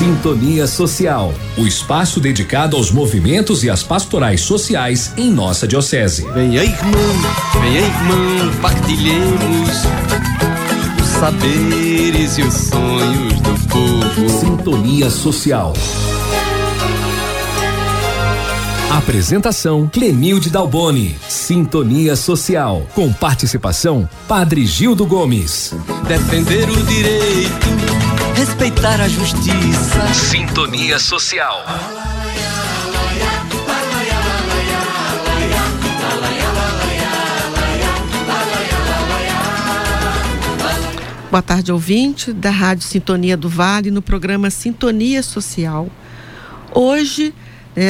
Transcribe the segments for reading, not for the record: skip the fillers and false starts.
Sintonia Social, o espaço dedicado aos movimentos e às pastorais sociais em nossa diocese. Vem aí, irmão, partilhemos os saberes e os sonhos do povo. Sintonia Social. Apresentação Clemilde Dalbone. Sintonia Social, com participação Padre Gildo Gomes. Defender o direito, respeitar a justiça. Sintonia Social. Boa tarde, ouvinte da Rádio Sintonia do Vale, no programa Sintonia Social. Hoje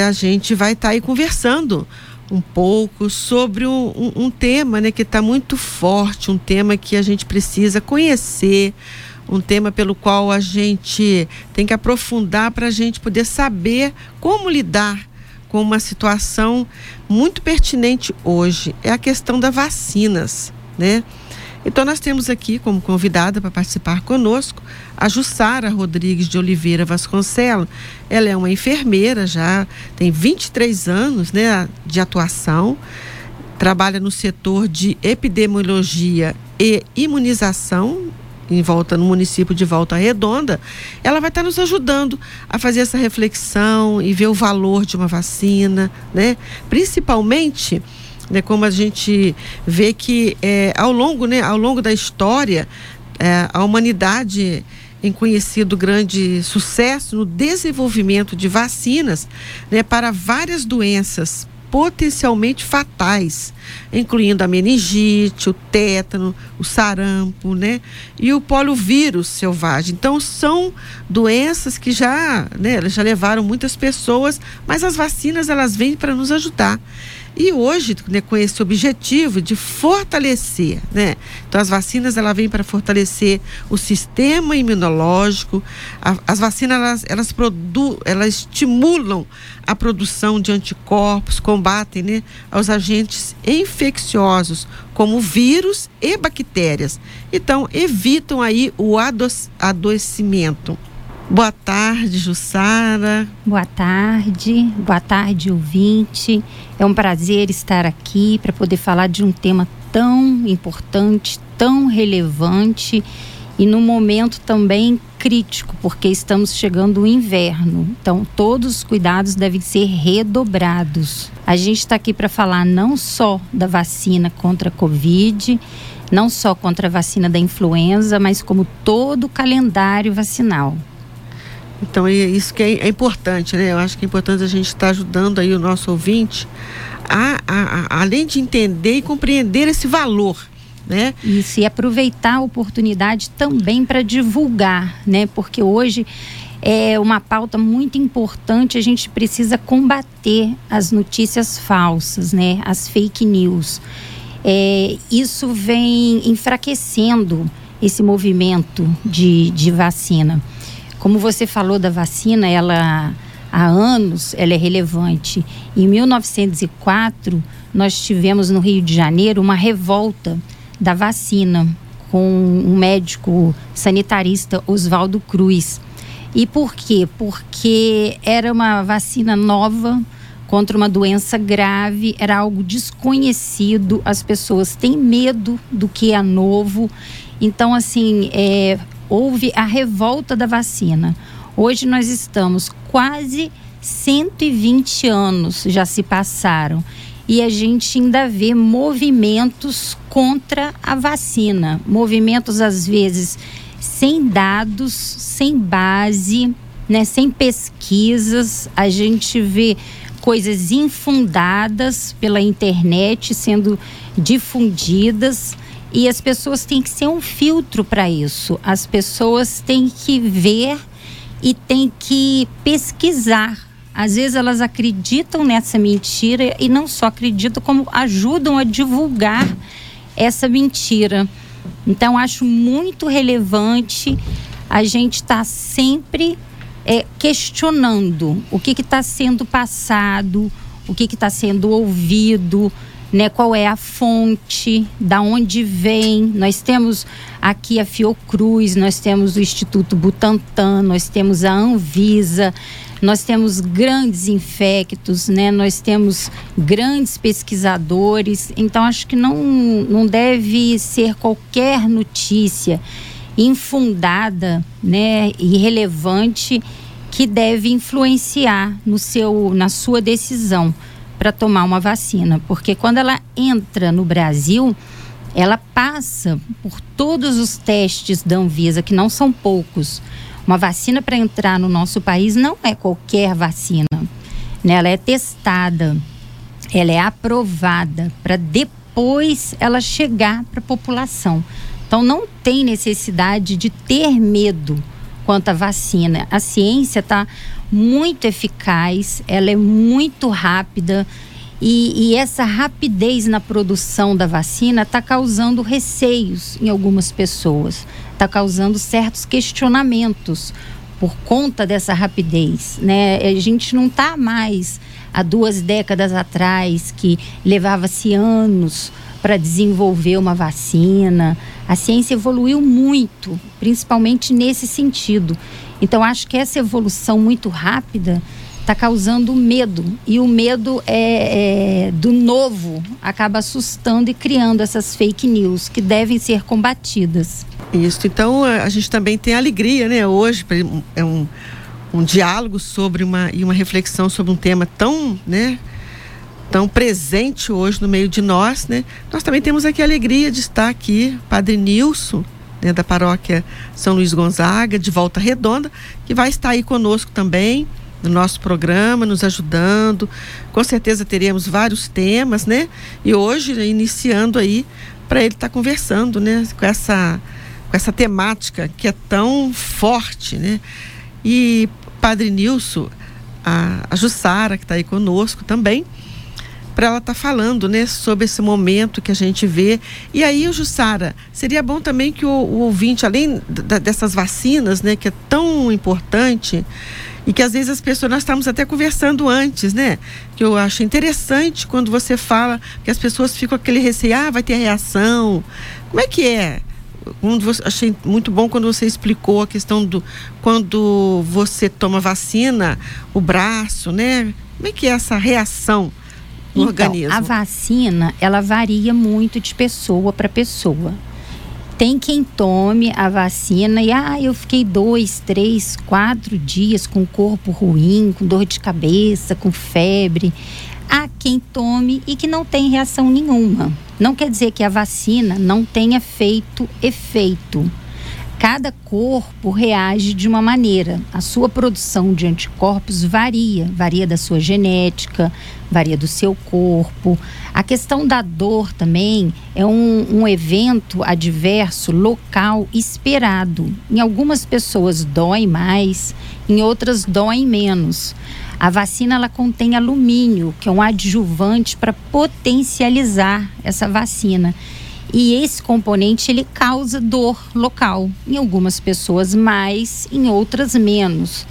a gente vai estar aí conversando um pouco sobre um tema, né, que está muito forte, um tema que a gente precisa conhecer, um tema pelo qual a gente tem que aprofundar para a gente poder saber como lidar com uma situação muito pertinente hoje. É a questão das vacinas, né? Então nós temos aqui como convidada para participar conosco a Jussara Rodrigues de Oliveira Vasconcelo. Ela é uma enfermeira, já tem 23 anos, né, de atuação, trabalha no setor de epidemiologia e imunização no município de Volta Redonda. Ela vai estar nos ajudando a fazer essa reflexão e ver o valor de uma vacina, né? Principalmente, né, como a gente vê que ao longo da história, a humanidade tem conhecido grande sucesso no desenvolvimento de vacinas, né, para várias doenças potencialmente fatais, incluindo a meningite, o tétano, o sarampo, né, e o poliovírus selvagem. Então são doenças que já levaram muitas pessoas, mas as vacinas, elas vêm para nos ajudar. E hoje, né, com esse objetivo de fortalecer, né? Então as vacinas, ela vêm para fortalecer o sistema imunológico. As vacinas, elas estimulam a produção de anticorpos, combatem, né, aos agentes infecciosos, como vírus e bactérias. Então evitam aí o adoecimento. Boa tarde, Jussara. Boa tarde, ouvinte. É um prazer estar aqui para poder falar de um tema tão importante, tão relevante e num momento também crítico, porque estamos chegando o inverno. Então, todos os cuidados devem ser redobrados. A gente está aqui para falar não só da vacina contra a Covid, não só contra a vacina da influenza, mas como todo o calendário vacinal. Então, isso que é importante, né? Eu acho que é importante a gente estar ajudando aí o nosso ouvinte a além de entender e compreender esse valor, né? Isso, e aproveitar a oportunidade também para divulgar, né? Porque hoje é uma pauta muito importante, a gente precisa combater as notícias falsas, né? As fake news. Isso vem enfraquecendo esse movimento de vacina. Como você falou da vacina, ela há anos ela é relevante. Em 1904, nós tivemos no Rio de Janeiro uma revolta da vacina com um médico sanitarista, Oswaldo Cruz. E por quê? Porque era uma vacina nova contra uma doença grave, era algo desconhecido, as pessoas têm medo do que é novo. Então, assim, houve a revolta da vacina. Hoje nós estamos quase 120 anos já se passaram e a gente ainda vê movimentos contra a vacina. Movimentos, às vezes, sem dados, sem base, né, sem pesquisas. A gente vê coisas infundadas pela internet sendo difundidas. E as pessoas têm que ser um filtro para isso. As pessoas têm que ver e têm que pesquisar. Às vezes elas acreditam nessa mentira e não só acreditam, como ajudam a divulgar essa mentira. Então, acho muito relevante a gente estar sempre questionando o que está sendo passado, o que está sendo ouvido. né, qual é a fonte, da onde vem. Nós temos aqui a Fiocruz, nós temos o Instituto Butantan, nós temos a Anvisa, nós temos grandes infectos, né, nós temos grandes pesquisadores. Então, acho que não deve ser qualquer notícia infundada, né, irrelevante, que deve influenciar na sua decisão para tomar uma vacina, porque quando ela entra no Brasil, ela passa por todos os testes da Anvisa, que não são poucos. Uma vacina para entrar no nosso país não é qualquer vacina, né? Ela é testada, ela é aprovada para depois ela chegar para a população. Então não tem necessidade de ter medo quanto à vacina. A ciência está muito eficaz, ela é muito rápida e essa rapidez na produção da vacina está causando receios em algumas pessoas, está causando certos questionamentos por conta dessa rapidez, né? A gente não está mais há 2 décadas atrás, que levava-se anos para desenvolver uma vacina. A ciência evoluiu muito, principalmente nesse sentido. Então, acho que essa evolução muito rápida está causando medo. E o medo do novo acaba assustando e criando essas fake news que devem ser combatidas. Isso. Então, a gente também tem alegria, né? Hoje é um diálogo sobre uma reflexão sobre um tema tão, né, tão presente hoje no meio de nós, né? Nós também temos aqui a alegria de estar aqui, Padre Nilson, né, da paróquia São Luís Gonzaga, de Volta Redonda, que vai estar aí conosco também no nosso programa, nos ajudando. Com certeza teremos vários temas, né? E hoje, né, iniciando aí, para ele estar conversando, né, com essa temática que é tão forte, né? E Padre Nilson, a Jussara, que está aí conosco também, para ela estar falando, né, sobre esse momento que a gente vê. E aí, Jussara, seria bom também que o ouvinte, além dessas vacinas, né, que é tão importante, e que às vezes as pessoas, nós estávamos até conversando antes, né, que eu acho interessante quando você fala que as pessoas ficam com aquele receio, vai ter reação. Como é que é? Achei muito bom quando você explicou a questão do quando você toma vacina, o braço, né? Como é que é essa reação no organismo? A vacina, ela varia muito de pessoa para pessoa. Tem quem tome a vacina e eu fiquei 2, 3, 4 dias com o corpo ruim, com dor de cabeça, com febre. Há quem tome e que não tem reação nenhuma. Não quer dizer que a vacina não tenha feito efeito. Cada corpo reage de uma maneira. A sua produção de anticorpos varia. Varia da sua genética, varia do seu corpo. A questão da dor também é um evento adverso, local, esperado. Em algumas pessoas dói mais, em outras dói menos. A vacina, ela contém alumínio, que é um adjuvante para potencializar essa vacina. E esse componente, ele causa dor local. Em algumas pessoas mais, em outras menos.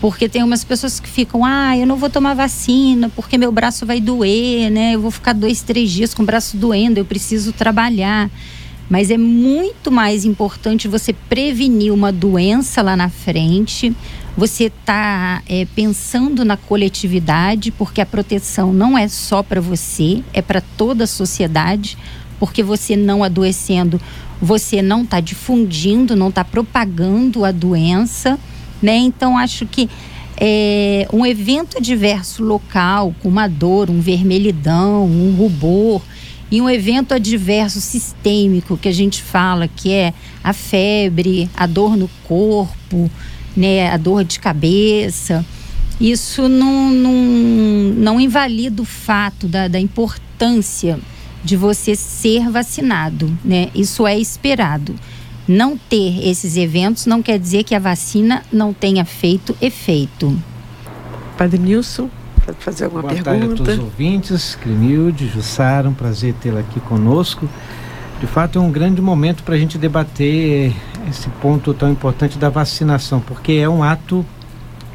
Porque tem umas pessoas que ficam, eu não vou tomar vacina porque meu braço vai doer, né? Eu vou ficar 2, 3 dias com o braço doendo, eu preciso trabalhar. Mas é muito mais importante você prevenir uma doença lá na frente. Você está pensando na coletividade, porque a proteção não é só para você, é para toda a sociedade, porque você não adoecendo, você não está difundindo, não está propagando a doença, né? Então, acho que um evento adverso local, com uma dor, um vermelhidão, um rubor, e um evento adverso sistêmico, que a gente fala que é a febre, a dor no corpo, né, a dor de cabeça, isso não invalida o fato da importância de você ser vacinado, né? Isso é esperado. Não ter esses eventos não quer dizer que a vacina não tenha feito efeito. Padre Nilson, fazer alguma pergunta? Boa tarde a todos os ouvintes, Clemilde, Jussara, um prazer tê-la aqui conosco. De fato, é um grande momento para a gente debater esse ponto tão importante da vacinação, porque é um ato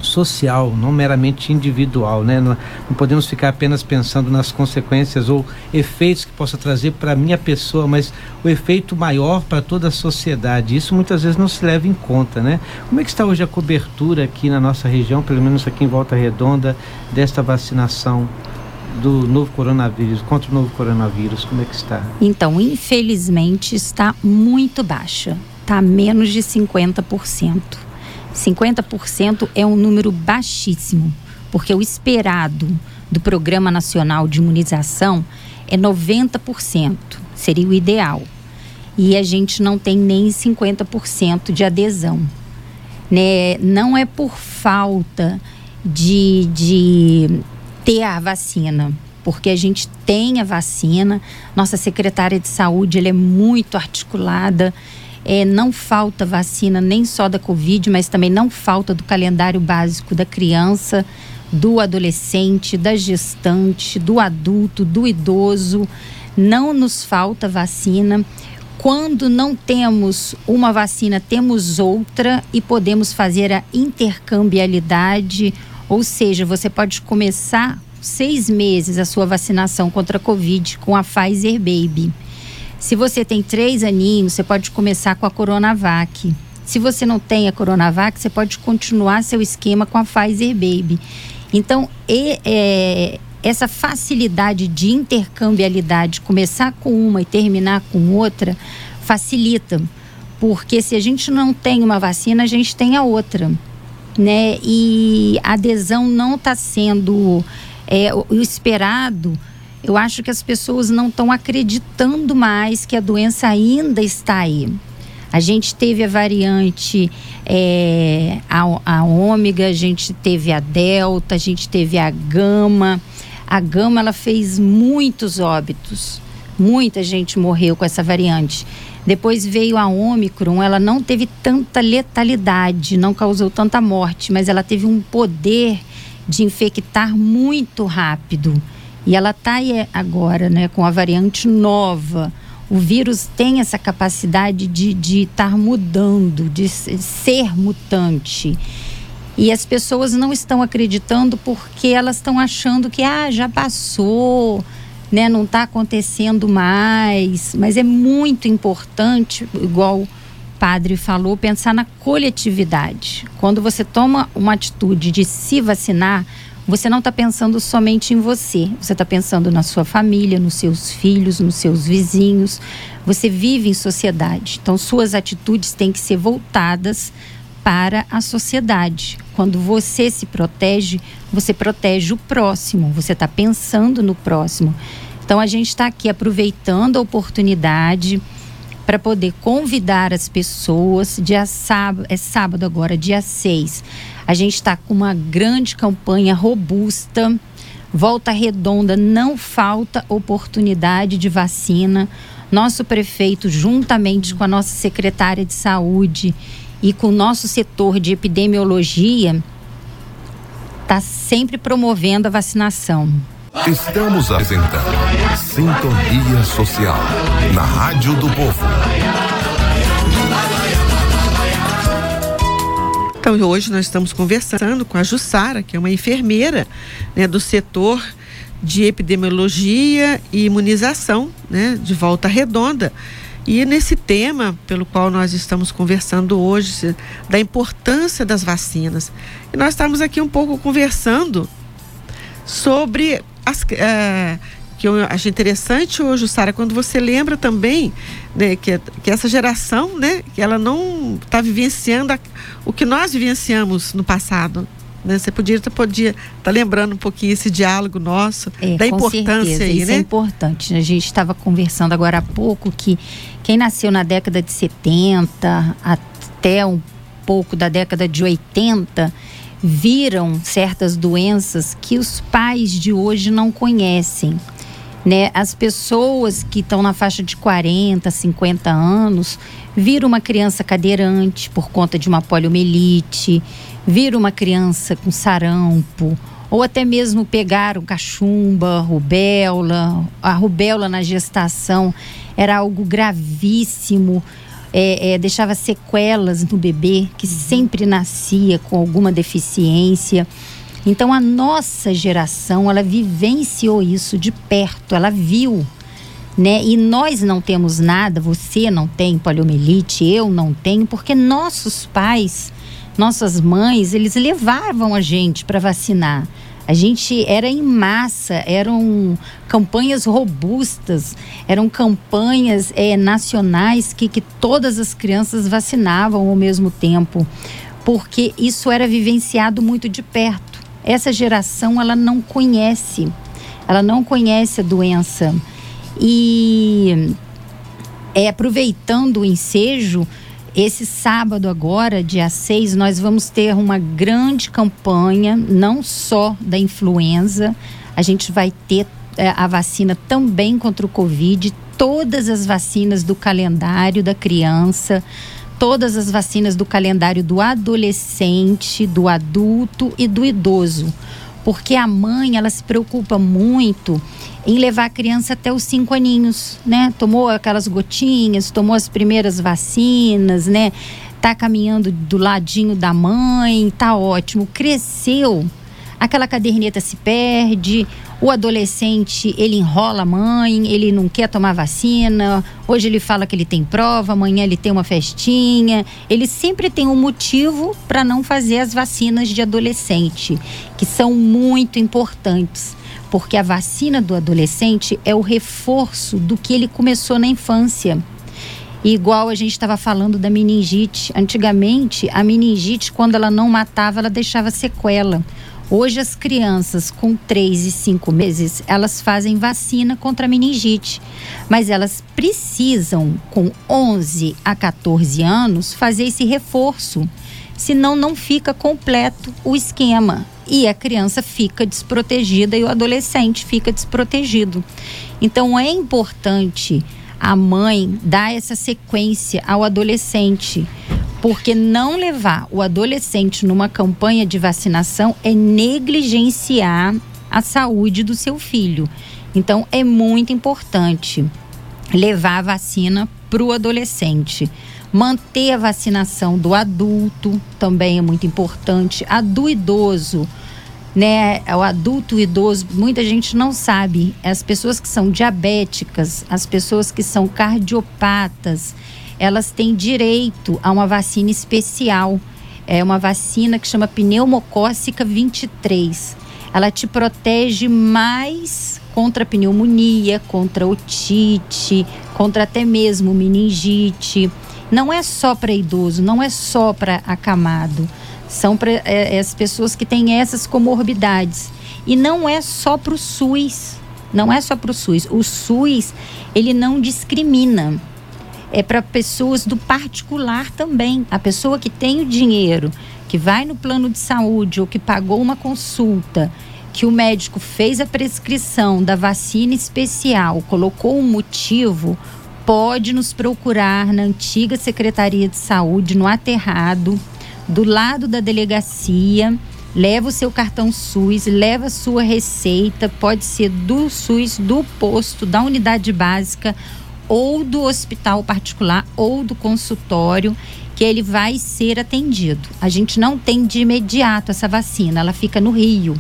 social, não meramente individual, né? Não podemos ficar apenas pensando nas consequências ou efeitos que possa trazer para a minha pessoa, mas o efeito maior para toda a sociedade. Isso muitas vezes não se leva em conta, né? Como é que está hoje a cobertura aqui na nossa região, pelo menos aqui em Volta Redonda, desta vacinação do novo coronavírus, contra o novo coronavírus? Como é que está? Então, infelizmente, está muito baixa. Está menos de 50%. 50% é um número baixíssimo, porque o esperado do Programa Nacional de Imunização é 90%, seria o ideal. E a gente não tem nem 50% de adesão, né? Não é por falta de ter a vacina, porque a gente tem a vacina. Nossa secretária de saúde, ela é muito articulada. Não falta vacina nem só da Covid, mas também não falta do calendário básico da criança, do adolescente, da gestante, do adulto, do idoso. Não nos falta vacina. Quando não temos uma vacina, temos outra e podemos fazer a intercambialidade, ou seja, você pode começar 6 meses a sua vacinação contra a Covid com a Pfizer Baby. Se você tem 3 aninhos, você pode começar com a Coronavac. Se você não tem a Coronavac, você pode continuar seu esquema com a Pfizer Baby. Então, essa facilidade de intercambialidade, começar com uma e terminar com outra, facilita. Porque se a gente não tem uma vacina, a gente tem a outra, né? E a adesão não está sendo o esperado. Eu acho que as pessoas não estão acreditando mais que a doença ainda está aí. A gente teve a variante, a ômega, a gente teve a delta, a gente teve a gama. A gama, ela fez muitos óbitos. Muita gente morreu com essa variante. Depois veio a Ômicron, ela não teve tanta letalidade, não causou tanta morte, mas ela teve um poder de infectar muito rápido. E ela está aí agora, né, com a variante nova. O vírus tem essa capacidade de estar mudando, de ser mutante. E as pessoas não estão acreditando porque elas estão achando que já passou, né, não está acontecendo mais. Mas é muito importante, igual o padre falou, pensar na coletividade. Quando você toma uma atitude de se vacinar, você não está pensando somente em você. Você está pensando na sua família, nos seus filhos, nos seus vizinhos. Você vive em sociedade. Então, suas atitudes têm que ser voltadas para a sociedade. Quando você se protege, você protege o próximo. Você está pensando no próximo. Então, a gente está aqui aproveitando a oportunidade para poder convidar as pessoas. Sábado agora, dia 6. A gente está com uma grande campanha robusta. Volta Redonda, não falta oportunidade de vacina. Nosso prefeito, juntamente com a nossa secretária de saúde e com o nosso setor de epidemiologia, está sempre promovendo a vacinação. Estamos apresentando Sintonia Social na Rádio do Povo. Então, hoje nós estamos conversando com a Jussara, que é uma enfermeira, né, do setor de epidemiologia e imunização, né, de Volta Redonda. E nesse tema pelo qual nós estamos conversando hoje, da importância das vacinas. E nós estamos aqui um pouco conversando sobre que eu acho interessante, Jussara, quando você lembra também, né, que essa geração, né, que ela não está vivenciando o que nós vivenciamos no passado, né? Você podia tá lembrando um pouquinho esse diálogo nosso, da importância, certeza. Aí, isso, né? É importante. A gente estava conversando agora há pouco que quem nasceu na década de 70 até um pouco da década de 80 viram certas doenças que os pais de hoje não conhecem, né? As pessoas que estão na faixa de 40, 50 anos viram uma criança cadeirante por conta de uma poliomielite, viram uma criança com sarampo, ou até mesmo pegaram cachumba, rubéola. A rubéola na gestação era algo gravíssimo. deixava sequelas no bebê, que sempre nascia com alguma deficiência. Então a nossa geração, ela vivenciou isso de perto, ela viu, né? E nós não temos nada, você não tem poliomielite, eu não tenho, porque nossos pais, nossas mães, eles levavam a gente para vacinar. A gente era em massa, eram campanhas robustas, eram campanhas nacionais que todas as crianças vacinavam ao mesmo tempo, porque isso era vivenciado muito de perto. Essa geração, ela não conhece a doença. E aproveitando o ensejo, esse sábado agora, dia 6, nós vamos ter uma grande campanha, não só da influenza, a gente vai ter a vacina também contra o Covid, todas as vacinas do calendário da criança, todas as vacinas do calendário do adolescente, do adulto e do idoso. Porque a mãe, ela se preocupa muito em levar a criança até os 5 aninhos, né? Tomou aquelas gotinhas, tomou as primeiras vacinas, né? Tá caminhando do ladinho da mãe, tá ótimo. Cresceu, aquela caderneta se perde, o adolescente, ele enrola a mãe, ele não quer tomar vacina, hoje ele fala que ele tem prova, amanhã ele tem uma festinha, ele sempre tem um motivo para não fazer as vacinas de adolescente, que são muito importantes, porque a vacina do adolescente é o reforço do que ele começou na infância. E igual a gente estava falando da meningite, antigamente a meningite, quando ela não matava, ela deixava sequela. Hoje as crianças com 3 e 5 meses, elas fazem vacina contra a meningite, mas elas precisam, com 11 a 14 anos, fazer esse reforço, senão não fica completo o esquema e a criança fica desprotegida e o adolescente fica desprotegido. Então é importante a mãe dar essa sequência ao adolescente, porque não levar o adolescente numa campanha de vacinação é negligenciar a saúde do seu filho. Então, é muito importante levar a vacina para o adolescente. Manter a vacinação do adulto também é muito importante. A do idoso, né? O adulto, o idoso, muita gente não sabe. As pessoas que são diabéticas, as pessoas que são cardiopatas, elas têm direito a uma vacina especial. É uma vacina que chama pneumocócica 23. Ela te protege mais contra pneumonia, contra otite, contra até mesmo meningite. Não é só para idoso, não é só para acamado. São para as pessoas que têm essas comorbidades. E não é só para o SUS. Não é só para o SUS. O SUS, ele não discrimina. É para pessoas do particular também. A pessoa que tem o dinheiro, que vai no plano de saúde ou que pagou uma consulta, que o médico fez a prescrição da vacina especial, colocou um motivo, pode nos procurar na antiga Secretaria de Saúde, no Aterrado, do lado da delegacia. Leva o seu cartão SUS, leva a sua receita, pode ser do SUS, do posto, da unidade básica, ou do hospital particular ou do consultório, que ele vai ser atendido. A gente não tem de imediato essa vacina, ela fica no Rio,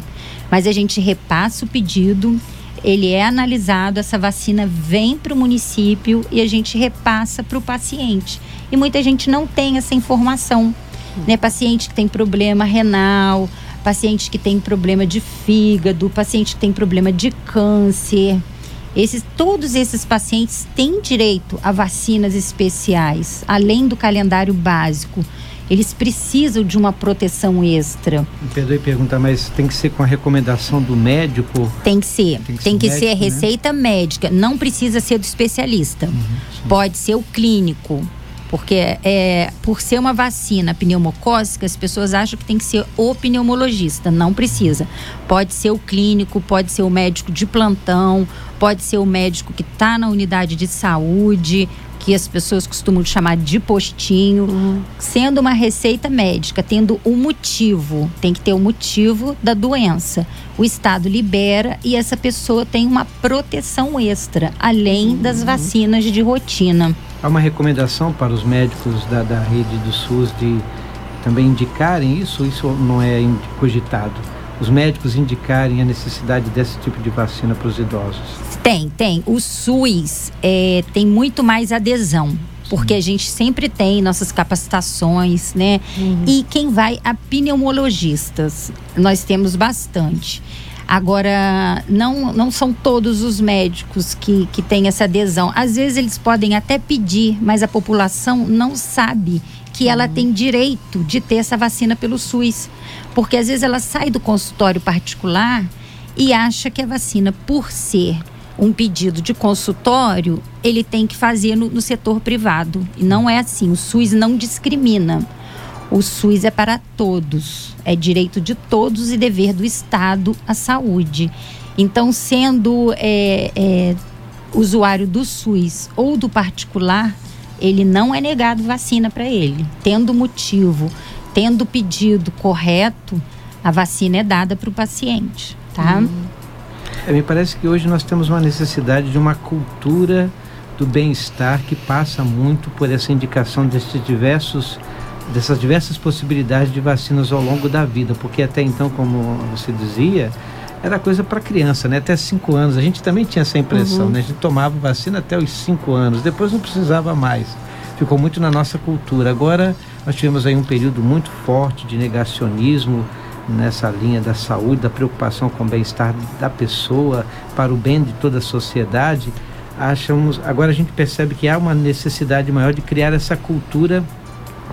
mas a gente repassa o pedido, ele é analisado, essa vacina vem para o município e a gente repassa para o paciente. E muita gente não tem essa informação, né? Paciente que tem problema renal, paciente que tem problema de fígado, paciente que tem problema de câncer. Todos esses pacientes têm direito a vacinas especiais, além do calendário básico. Eles precisam de uma proteção extra. Perdoe perguntar, mas tem que ser com a recomendação do médico? Tem que ser. Tem que ser médico, receita, né? Médica. Não precisa ser do especialista. Uhum, pode ser o clínico. Porque por ser uma vacina pneumocócica, as pessoas acham que tem que ser o pneumologista. Não precisa. Pode ser o clínico, pode ser o médico de plantão, pode ser o médico que está na unidade de saúde, que as pessoas costumam chamar de postinho. Uhum. Sendo uma receita médica, tendo um motivo, tem que ter o motivo da doença. O Estado libera e essa pessoa tem uma proteção extra, além das vacinas de rotina. Há uma recomendação para os médicos da rede do SUS de também indicarem isso não é cogitado. Os médicos indicarem a necessidade desse tipo de vacina para os idosos? Tem. O SUS tem muito mais adesão, porque a gente sempre tem nossas capacitações, né? Uhum. E quem vai a pneumologistas, nós temos bastante. Agora, não são todos os médicos que têm essa adesão. Às vezes eles podem até pedir, mas a população não sabe que ela tem direito de ter essa vacina pelo SUS. Porque às vezes ela sai do consultório particular e acha que a vacina, por ser um pedido de consultório, ele tem que fazer no setor privado. E não é assim, o SUS não discrimina. O SUS é para todos, é direito de todos e dever do Estado à saúde. Então, sendo usuário do SUS ou do particular, ele não é negado vacina para ele. Tendo motivo, tendo o pedido correto, a vacina é dada para o paciente, tá? Me parece que hoje nós temos uma necessidade de uma cultura do bem-estar que passa muito por essa indicação dessas diversas possibilidades de vacinas ao longo da vida. Porque até então, como você dizia, era coisa para criança, né? Até 5 anos. A gente também tinha essa impressão, né? A gente tomava vacina até os 5 anos. Depois não precisava mais. Ficou muito na nossa cultura. Agora, nós tivemos aí um período muito forte de negacionismo nessa linha da saúde, da preocupação com o bem-estar da pessoa, para o bem de toda a sociedade. Agora a gente percebe que há uma necessidade maior de criar essa cultura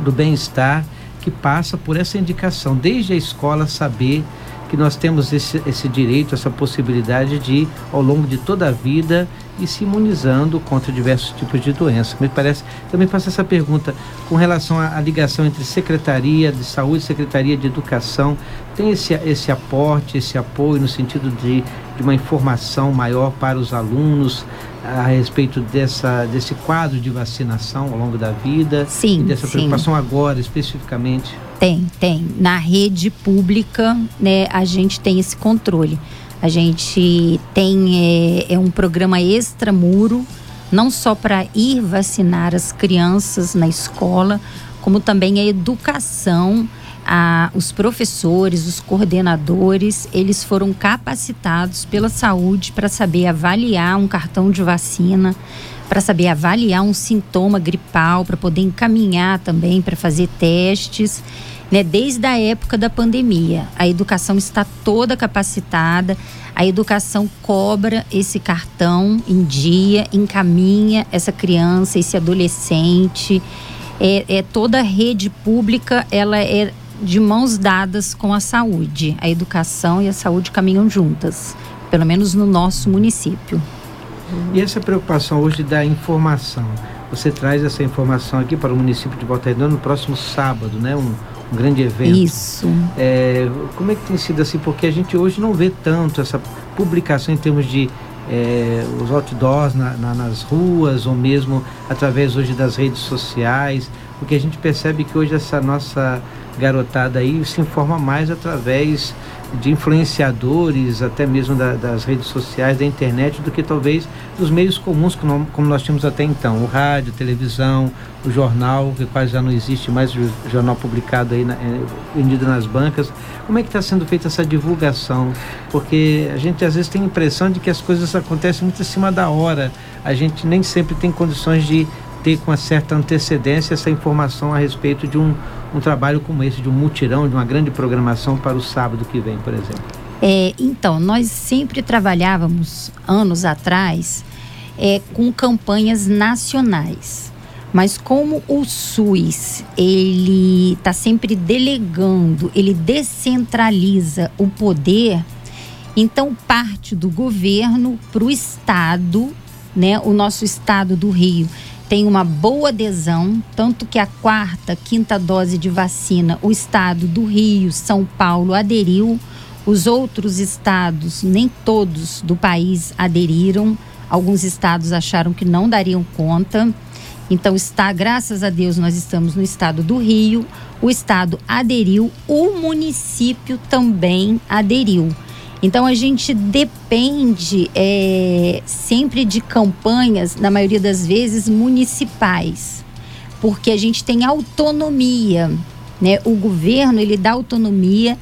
do bem-estar que passa por essa indicação. Desde a escola saber que nós temos esse direito, essa possibilidade de, ao longo de toda a vida, ir se imunizando contra diversos tipos de doença. Me parece, também faço essa pergunta com relação à ligação entre Secretaria de Saúde e Secretaria de Educação. Tem esse aporte, esse apoio no sentido de uma informação maior para os alunos a respeito desse quadro de vacinação ao longo da vida? Sim, e dessa preocupação agora, especificamente? Tem. Na rede pública, né, a gente tem esse controle. A gente tem um programa extramuro, não só para ir vacinar as crianças na escola, como também a educação, os professores, os coordenadores, eles foram capacitados pela saúde para saber avaliar um cartão de vacina, para saber avaliar um sintoma gripal, para poder encaminhar também, para fazer testes, né? Desde a época da pandemia, a educação está toda capacitada, a educação cobra esse cartão em dia, encaminha essa criança, esse adolescente. Toda a rede pública, ela é de mãos dadas com a saúde. A educação e a saúde caminham juntas, pelo menos no nosso município. E essa preocupação hoje da informação, você traz essa informação aqui para o município de Volta Redonda no próximo sábado, né? Um grande evento. Isso. Como é que tem sido assim? Porque a gente hoje não vê tanto essa publicação em termos de os outdoors nas ruas, ou mesmo através hoje das redes sociais, porque a gente percebe que hoje essa nossa garotada aí se informa mais através de influenciadores, até mesmo das redes sociais, da internet, do que talvez dos meios comuns como nós tínhamos até então, o rádio, a televisão, o jornal, que quase já não existe mais, o jornal publicado aí, vendido nas bancas. Como é que está sendo feita essa divulgação? Porque a gente às vezes tem a impressão de que as coisas acontecem muito em cima da hora, a gente nem sempre tem condições de ter com uma certa antecedência essa informação a respeito de um trabalho como esse, de um mutirão, de uma grande programação para o sábado que vem, por exemplo. Então, nós sempre trabalhávamos, anos atrás, com campanhas nacionais. Mas como o SUS, ele está sempre delegando, ele descentraliza o poder, então parte do governo para o Estado, né? O nosso Estado do Rio tem uma boa adesão, tanto que a 4ª, 5ª dose de vacina, o estado do Rio, São Paulo aderiu, os outros estados, nem todos do país aderiram, alguns estados acharam que não dariam conta, então graças a Deus, nós estamos no estado do Rio, o estado aderiu, o município também aderiu. Então a gente depende sempre de campanhas, na maioria das vezes, municipais, porque a gente tem autonomia, né? O governo, ele dá autonomia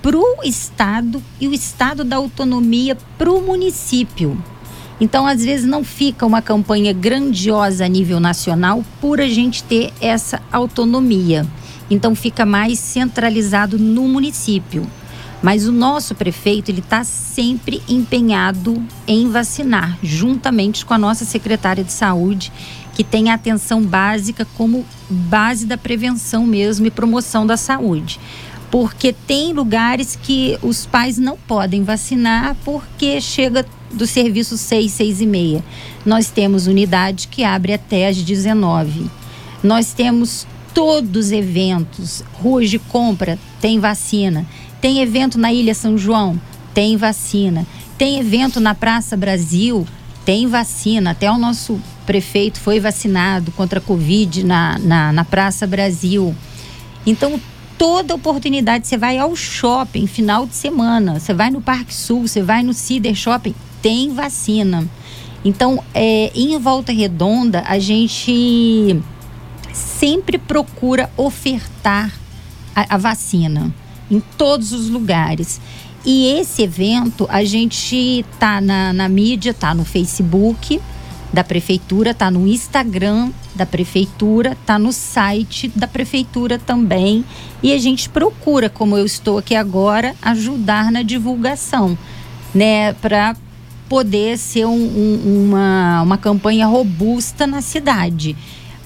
para o estado e o estado dá autonomia para o município. Então, às vezes, não fica uma campanha grandiosa a nível nacional por a gente ter essa autonomia. Então, fica mais centralizado no município. Mas o nosso prefeito, ele está sempre empenhado em vacinar, juntamente com a nossa secretária de saúde, que tem a atenção básica como base da prevenção mesmo e promoção da saúde. Porque tem lugares que os pais não podem vacinar porque chega do serviço 6h, 6h30. Nós temos unidade que abre até às 19h. Nós temos todos os eventos, ruas de compra, tem vacina. Tem evento na Ilha São João, tem vacina. Tem evento na Praça Brasil, tem vacina. Até o nosso prefeito foi vacinado contra a Covid na Praça Brasil. Então, toda oportunidade, você vai ao shopping, final de semana, você vai no Parque Sul, você vai no Cider Shopping, tem vacina. Então, em Volta Redonda, a gente sempre procura ofertar a vacina em todos os lugares. E esse evento, a gente tá na mídia, tá no Facebook da prefeitura, tá no Instagram da prefeitura, tá no site da prefeitura também, e a gente procura, como eu estou aqui agora, ajudar na divulgação, né, para poder ser uma campanha robusta na cidade.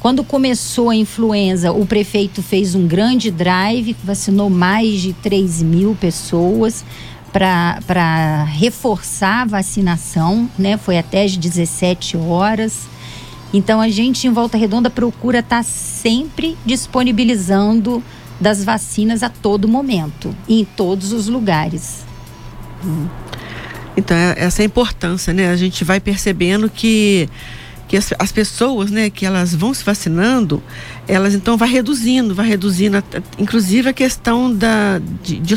Quando começou a influenza, o prefeito fez um grande drive, vacinou mais de 3.000 pessoas para reforçar a vacinação, né? Foi até às 17 horas. Então, a gente em Volta Redonda procura estar sempre disponibilizando das vacinas a todo momento, em todos os lugares. Então, essa é a importância, né? A gente vai percebendo que as pessoas, né, que elas vão se vacinando, elas então vai reduzindo, inclusive a questão de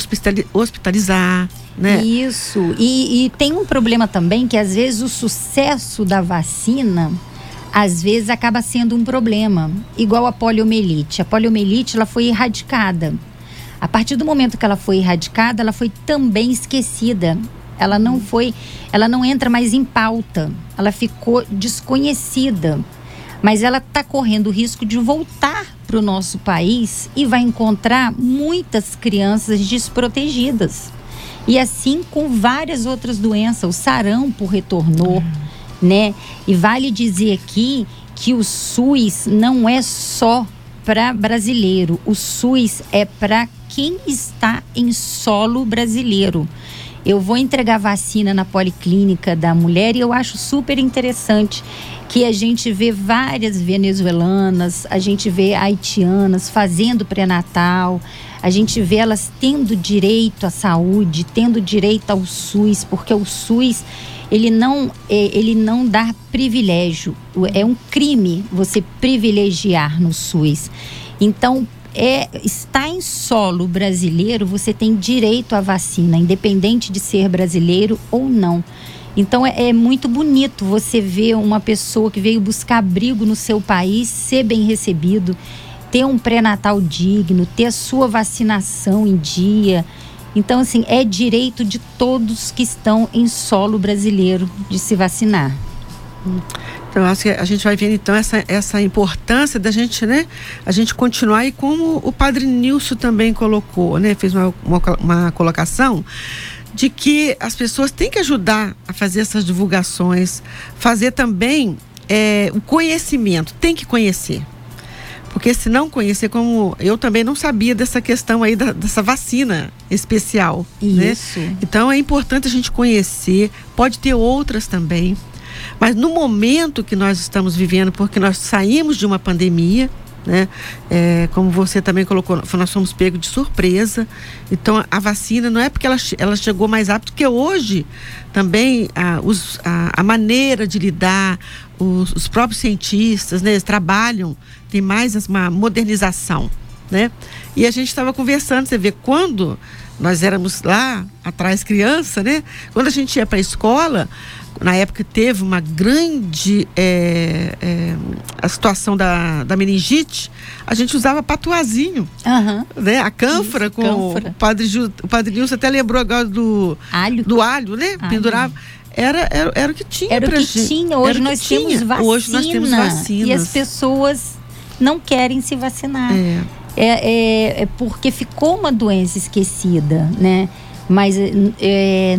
hospitalizar, né? Isso, e tem um problema também que às vezes o sucesso da vacina, às vezes acaba sendo um problema, igual a poliomielite. A poliomielite, ela foi erradicada. A partir do momento que ela foi erradicada, ela foi também esquecida. Ela não entra mais em pauta, ela ficou desconhecida, mas ela está correndo o risco de voltar para o nosso país e vai encontrar muitas crianças desprotegidas. E assim com várias outras doenças, o sarampo retornou, né? E vale dizer aqui que o SUS não é só para brasileiro, o SUS é para quem está em solo brasileiro. Eu vou entregar vacina na policlínica da mulher e eu acho super interessante que a gente vê várias venezuelanas, a gente vê haitianas fazendo pré-natal, a gente vê elas tendo direito à saúde, tendo direito ao SUS, porque o SUS, ele não dá privilégio. É um crime você privilegiar no SUS. Então, está em solo brasileiro, você tem direito à vacina, independente de ser brasileiro ou não. Então é muito bonito você ver uma pessoa que veio buscar abrigo no seu país ser bem recebido, ter um pré-natal digno, ter a sua vacinação em dia. Então, assim, é direito de todos que estão em solo brasileiro de se vacinar. Então, acho que a gente vai vendo, então, essa importância da gente, né? A gente continuar, e como o Padre Nilson também colocou, né? Fez uma colocação de que as pessoas têm que ajudar a fazer essas divulgações, fazer também o conhecimento, tem que conhecer. Porque se não conhecer, como eu também não sabia dessa questão aí dessa vacina especial, isso, né? Então, é importante a gente conhecer, pode ter outras também. Mas no momento que nós estamos vivendo, porque nós saímos de uma pandemia, né? Como você também colocou, nós fomos pegos de surpresa. Então, a vacina não é porque ela chegou mais rápido, porque hoje também a maneira de lidar, os próprios cientistas, né? Eles trabalham, tem mais uma modernização, né? E a gente estava conversando, você vê, quando Nós éramos lá atrás criança, né? Quando a gente ia para a escola, na época teve uma grande a situação da meningite, a gente usava patuazinho, né? A cânfora. Isso, com cânfora. O Padre Nilson até lembrou agora do alho, né? Alho. Pendurava. Era o que tinha. Era o que gente. Tinha. Hoje nós temos vacina. Hoje nós temos vacinas. E as pessoas não querem se vacinar. É porque ficou uma doença esquecida, né? Mas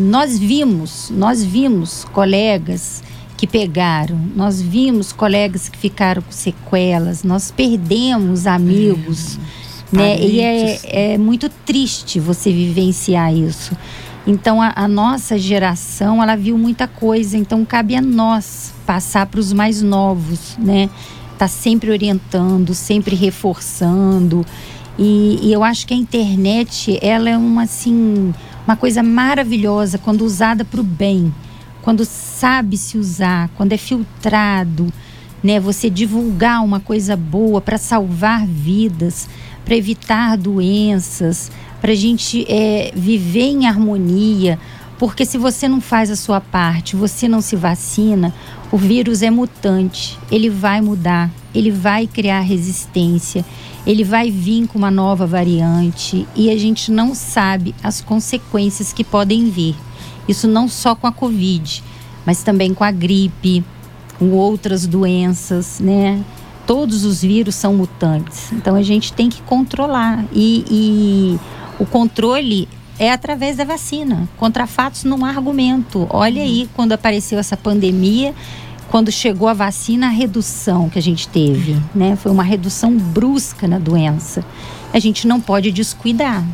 nós vimos colegas que pegaram, nós vimos colegas que ficaram com sequelas, nós perdemos amigos, né? E é muito triste você vivenciar isso. Então, a nossa geração, ela viu muita coisa, então cabe a nós passar para os mais novos, né? Tá sempre orientando, sempre reforçando. E eu acho que a internet, ela é uma coisa maravilhosa quando usada para o bem, quando sabe se usar, quando é filtrado, né? Você divulgar uma coisa boa para salvar vidas, para evitar doenças, para a gente viver em harmonia, porque se você não faz a sua parte, você não se vacina, o vírus é mutante, ele vai mudar, ele vai criar resistência, ele vai vir com uma nova variante e a gente não sabe as consequências que podem vir. Isso não só com a Covid, mas também com a gripe, com outras doenças, né? Todos os vírus são mutantes, então a gente tem que controlar e o controle é através da vacina. Contra fatos não há argumento. Olha aí, quando apareceu essa pandemia, quando chegou a vacina, a redução que a gente teve, né? Foi uma redução brusca na doença. A gente não pode descuidar.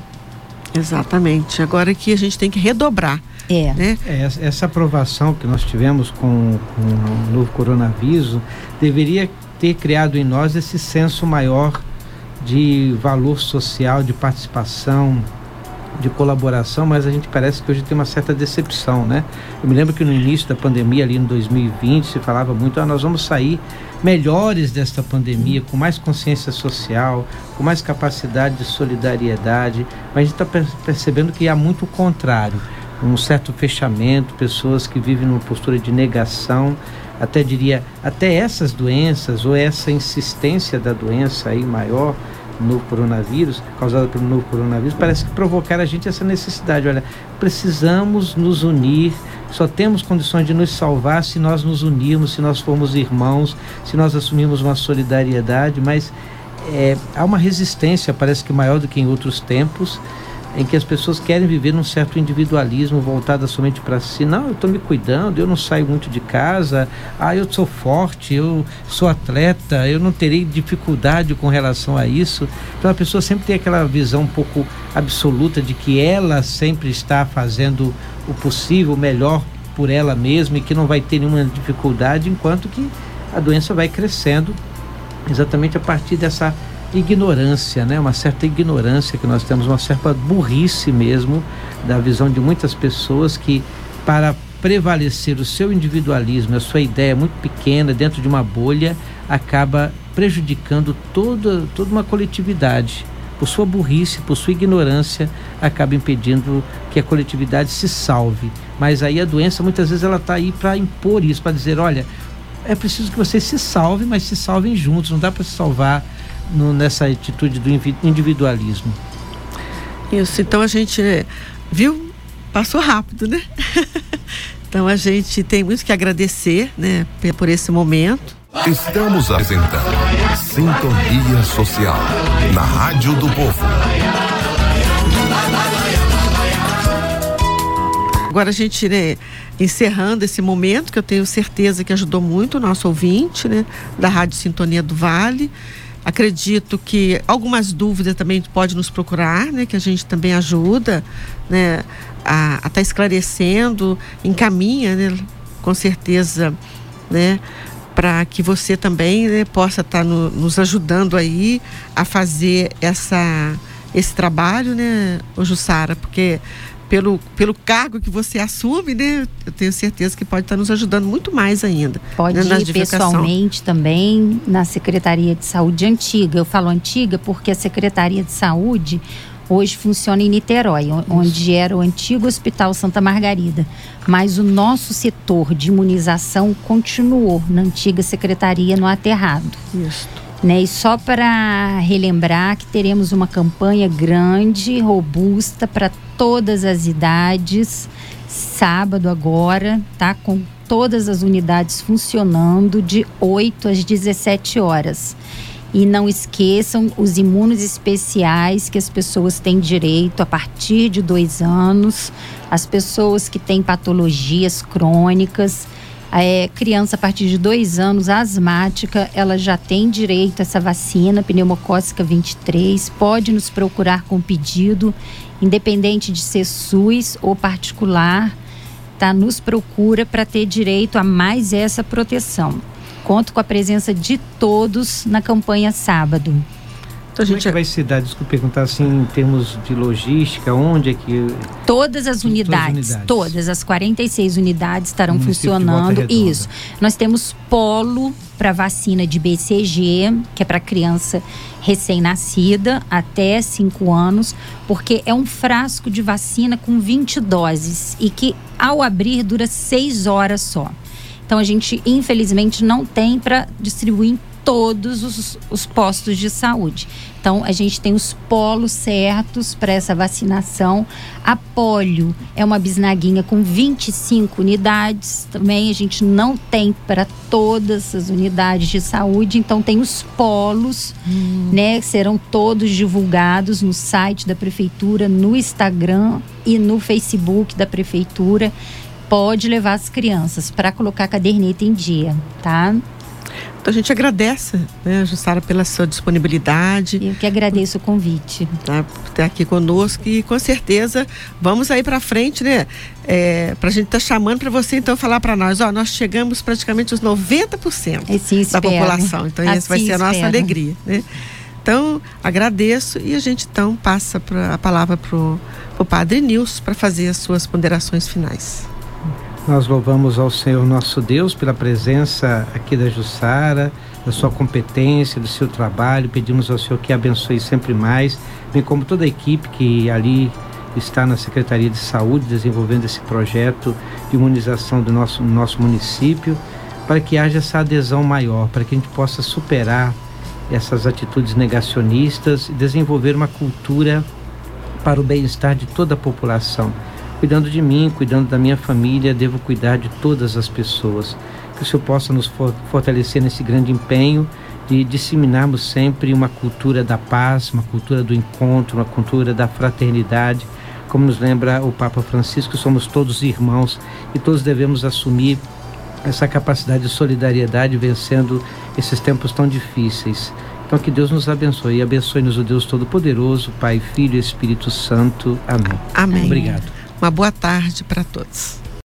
Exatamente. Agora que a gente tem que redobrar. Né? Essa aprovação que nós tivemos com o novo coronavírus deveria ter criado em nós esse senso maior de valor social, de participação, de colaboração, mas a gente parece que hoje tem uma certa decepção, né? Eu me lembro que no início da pandemia, ali em 2020, se falava muito, nós vamos sair melhores desta pandemia, com mais consciência social, com mais capacidade de solidariedade, mas a gente está percebendo que há muito o contrário, um certo fechamento, pessoas que vivem numa postura de negação, até diria, até essas doenças, ou essa insistência da doença aí maior, novo coronavírus, causada pelo novo coronavírus, parece que provocaram a gente essa necessidade. Olha, precisamos nos unir, só temos condições de nos salvar se nós nos unirmos, se nós formos irmãos, se nós assumirmos uma solidariedade, mas há uma resistência, parece que maior do que em outros tempos, em que as pessoas querem viver num certo individualismo voltado somente para si. Não, eu estou me cuidando, eu não saio muito de casa, eu sou forte, eu sou atleta, eu não terei dificuldade com relação a isso. Então a pessoa sempre tem aquela visão um pouco absoluta de que ela sempre está fazendo o possível, o melhor por ela mesma e que não vai ter nenhuma dificuldade, enquanto que a doença vai crescendo exatamente a partir dessa ignorância, né? Uma certa ignorância que nós temos, uma certa burrice mesmo da visão de muitas pessoas que, para prevalecer o seu individualismo, a sua ideia muito pequena dentro de uma bolha, acaba prejudicando toda uma coletividade. Por sua burrice, por sua ignorância, acaba impedindo que a coletividade se salve. Mas aí a doença muitas vezes ela está aí para impor isso, para dizer, olha, é preciso que vocês se salvem, mas se salvem juntos, não dá para se salvar nessa atitude do individualismo. Isso, então a gente viu, passou rápido, né? Então a gente tem muito que agradecer, né, por esse momento. Estamos apresentando Sintonia Social na Rádio do Povo. Agora a gente, né, encerrando esse momento, que eu tenho certeza que ajudou muito o nosso ouvinte, né, da Rádio Sintonia do Vale. Acredito que algumas dúvidas também pode nos procurar, né? Que a gente também ajuda, né? A estar esclarecendo, encaminha, né? Com certeza, né? Para que você também, né, possa estar nos ajudando aí a fazer esse trabalho, né, Jussara? Porque pelo cargo que você assume, né, eu tenho certeza que pode estar nos ajudando muito mais ainda. Pode, né, ir pessoalmente também na Secretaria de Saúde Antiga. Eu falo antiga porque a Secretaria de Saúde hoje funciona em Niterói, onde era o antigo Hospital Santa Margarida. Mas o nosso setor de imunização continuou na antiga secretaria no Aterrado. Isso. Né? E só para relembrar que teremos uma campanha grande, robusta, para todas as idades, sábado agora, tá? Com todas as unidades funcionando de 8 às 17 horas. E não esqueçam os imunos especiais que as pessoas têm direito a partir de 2 anos, as pessoas que têm patologias crônicas, criança a partir de 2 anos, asmática, ela já tem direito a essa vacina, pneumocócica 23, pode nos procurar com pedido, independente de ser SUS ou particular, tá? Nos procura para ter direito a mais essa proteção. Conto com a presença de todos na campanha sábado. Então, a gente vai se dar, desculpa perguntar assim, em termos de logística, onde é que... Todas as 46 unidades estarão funcionando. Isso. Nós temos polo para vacina de BCG, que é para criança recém-nascida, até 5 anos, porque é um frasco de vacina com 20 doses e que, ao abrir, dura 6 horas só. Então, a gente, infelizmente, não tem para distribuir em todos os postos de saúde. Então, a gente tem os polos certos para essa vacinação. A polio é uma bisnaguinha com 25 unidades. Também a gente não tem para todas as unidades de saúde. Então, tem os polos, né? Serão todos divulgados no site da Prefeitura, no Instagram e no Facebook da Prefeitura. Pode levar as crianças para colocar a caderneta em dia, tá? Então a gente agradece, né, Jussara, pela sua disponibilidade. Eu que agradeço o convite. Tá, por estar aqui conosco e com certeza vamos aí para frente, né? Para a gente estar chamando para você então falar para nós, ó, nós chegamos praticamente os 90% da população. Então assim essa vai ser a nossa alegria, né? Então agradeço e a gente então passa a palavra para o Padre Nilson para fazer as suas ponderações finais. Nós louvamos ao Senhor nosso Deus pela presença aqui da Jussara, da sua competência, do seu trabalho. Pedimos ao Senhor que abençoe sempre mais, bem como toda a equipe que ali está na Secretaria de Saúde, desenvolvendo esse projeto de imunização do nosso município, para que haja essa adesão maior, para que a gente possa superar essas atitudes negacionistas e desenvolver uma cultura para o bem-estar de toda a população. Cuidando de mim, cuidando da minha família, devo cuidar de todas as pessoas. Que o Senhor possa nos fortalecer nesse grande empenho de disseminarmos sempre uma cultura da paz, uma cultura do encontro, uma cultura da fraternidade. Como nos lembra o Papa Francisco, somos todos irmãos e todos devemos assumir essa capacidade de solidariedade vencendo esses tempos tão difíceis. Então que Deus nos abençoe e abençoe-nos o Deus Todo-Poderoso, Pai, Filho e Espírito Santo. Amém. Amém. Obrigado. Uma boa tarde para todos.